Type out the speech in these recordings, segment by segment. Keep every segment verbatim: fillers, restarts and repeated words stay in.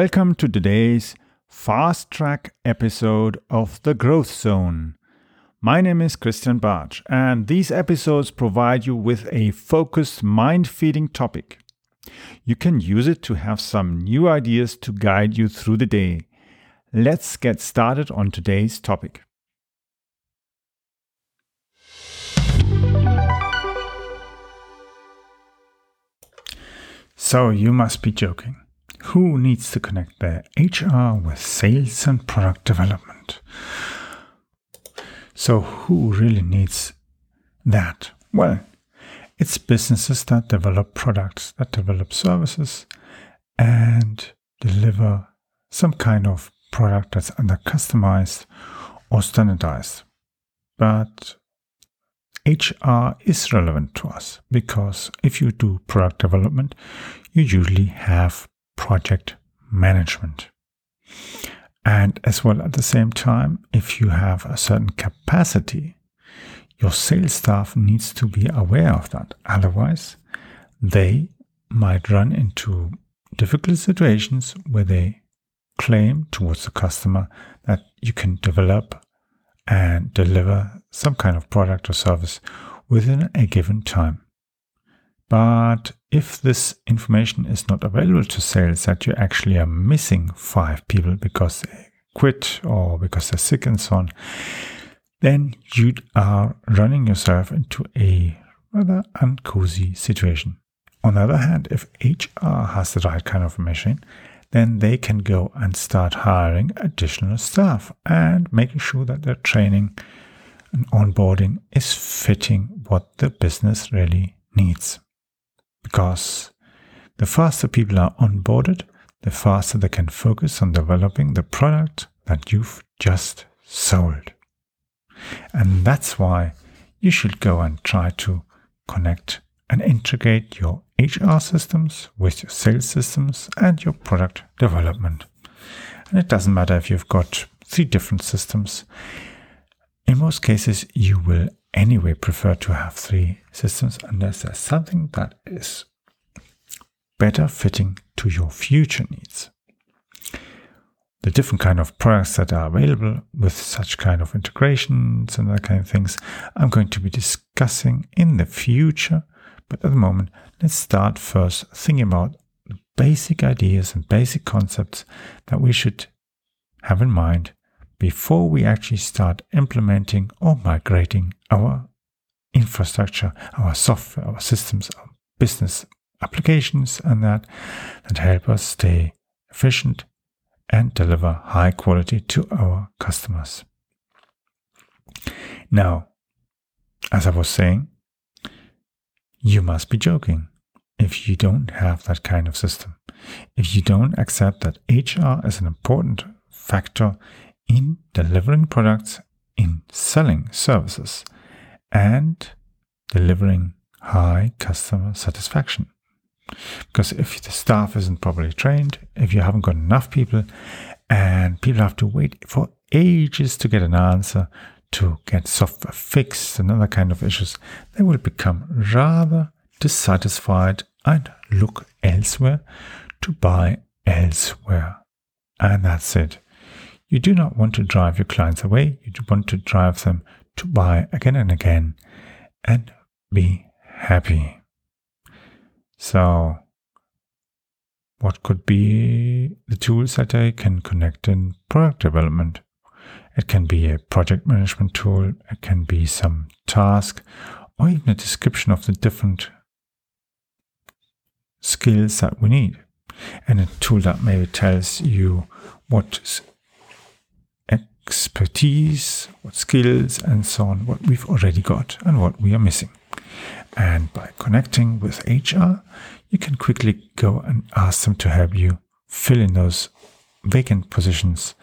Welcome to today's Fast Track episode of the Growth Zone. My name is Christian Bartsch, and these episodes provide you with a focused, mind-feeding topic. You can use it to have some new ideas to guide you through the day. Let's get started on today's topic. So you must be joking. Who needs to connect their H R with sales and product development? So who really needs that? Well, it's businesses that develop products, that develop services, and deliver some kind of product that's either customized or standardized. But H R is relevant to us because if you do product development, you usually have project management. And as well, at the same time, if you have a certain capacity, your sales staff needs to be aware of that. Otherwise, they might run into difficult situations where they claim towards the customer that you can develop and deliver some kind of product or service within a given time. But if this information is not available to sales, that you actually are missing five people because they quit or because they're sick and so on, then you are running yourself into a rather uncozy situation. On the other hand, if H R has the right kind of machine, then they can go and start hiring additional staff and making sure that their training and onboarding is fitting what the business really needs. Because the faster people are onboarded, the faster they can focus on developing the product that you've just sold. And that's why you should go and try to connect and integrate your H R systems with your sales systems and your product development. And it doesn't matter if you've got three different systems. In most cases, you will anyway prefer to have three systems unless there's something that is better fitting to your future needs. The different kind of products that are available with such kind of integrations and that kind of things I'm going to be discussing in the future, but at the moment, let's start first thinking about the basic ideas and basic concepts that we should have in mind before we actually start implementing or migrating our infrastructure, our software, our systems, our business applications, and that that help us stay efficient and deliver high quality to our customers. Now, as I was saying, you must be joking if you don't have that kind of system, if you don't accept that H R is an important factor in delivering products, in selling services, and delivering high customer satisfaction. Because if the staff isn't properly trained, if you haven't got enough people, and people have to wait for ages to get an answer, to get software fixed and other kind of issues, they will become rather dissatisfied and look elsewhere to buy elsewhere. And that's it. You do not want to drive your clients away. You want to drive them to buy again and again and be happy. So what could be the tools that I can connect in product development? It can be a project management tool. It can be some task or even a description of the different skills that we need. And a tool that maybe tells you what expertise, what skills and so on, what we've already got and what we are missing. And by connecting with H R, you can quickly go and ask them to help you fill in those vacant positions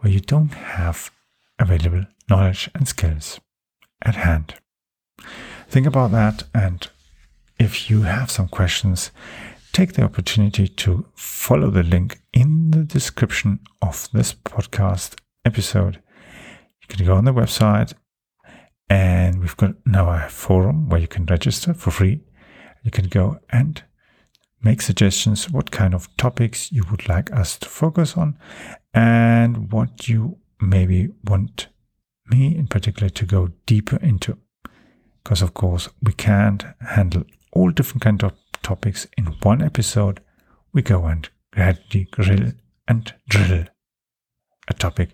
where you don't have available knowledge and skills at hand. Think about that, and if you have some questions, take the opportunity to follow the link in the description of this podcast episode. You can go on the website, and we've got now a forum where you can register for free. You can go and make suggestions what kind of topics you would like us to focus on and what you maybe want me in particular to go deeper into. Because of course we can't handle all different kinds of topics in one episode. We go and gradually grill and drill a topic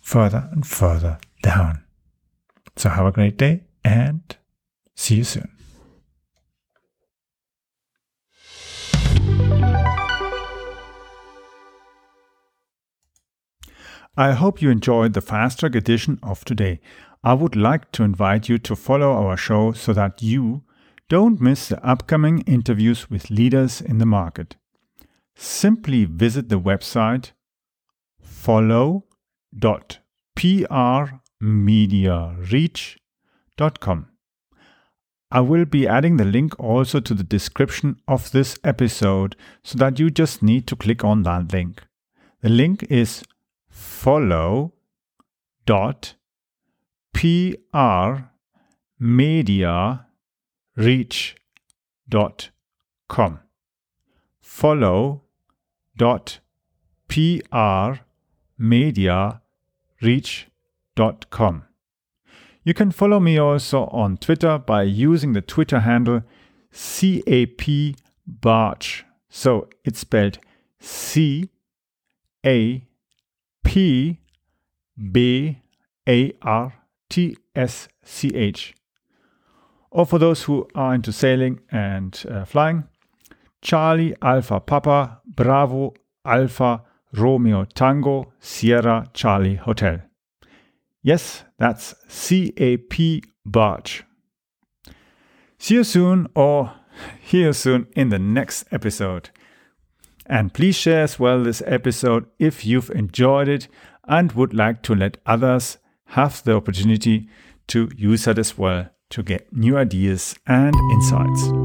further and further down. So have a great day and see you soon. I hope you enjoyed the Fast Track edition of today. I would like to invite you to follow our show so that you don't miss the upcoming interviews with leaders in the market. Simply visit the website follow dot p r media reach dot com. I will be adding the link also to the description of this episode so that you just need to click on that link. The link is follow dot p r media reach dot com. follow dot p r media reach dot com. You can follow me also on Twitter by using the Twitter handle C A P Bartsch. So it's spelled C A P B A R T S C H. Or for those who are into sailing and uh, flying, Charlie Alpha Papa Bravo Alpha Romeo Tango Sierra Charlie Hotel. Yes, that's C A P Bartsch. See you soon, or hear you soon in the next episode. And please share as well this episode if you've enjoyed it and would like to let others have the opportunity to use it as well to get new ideas and insights.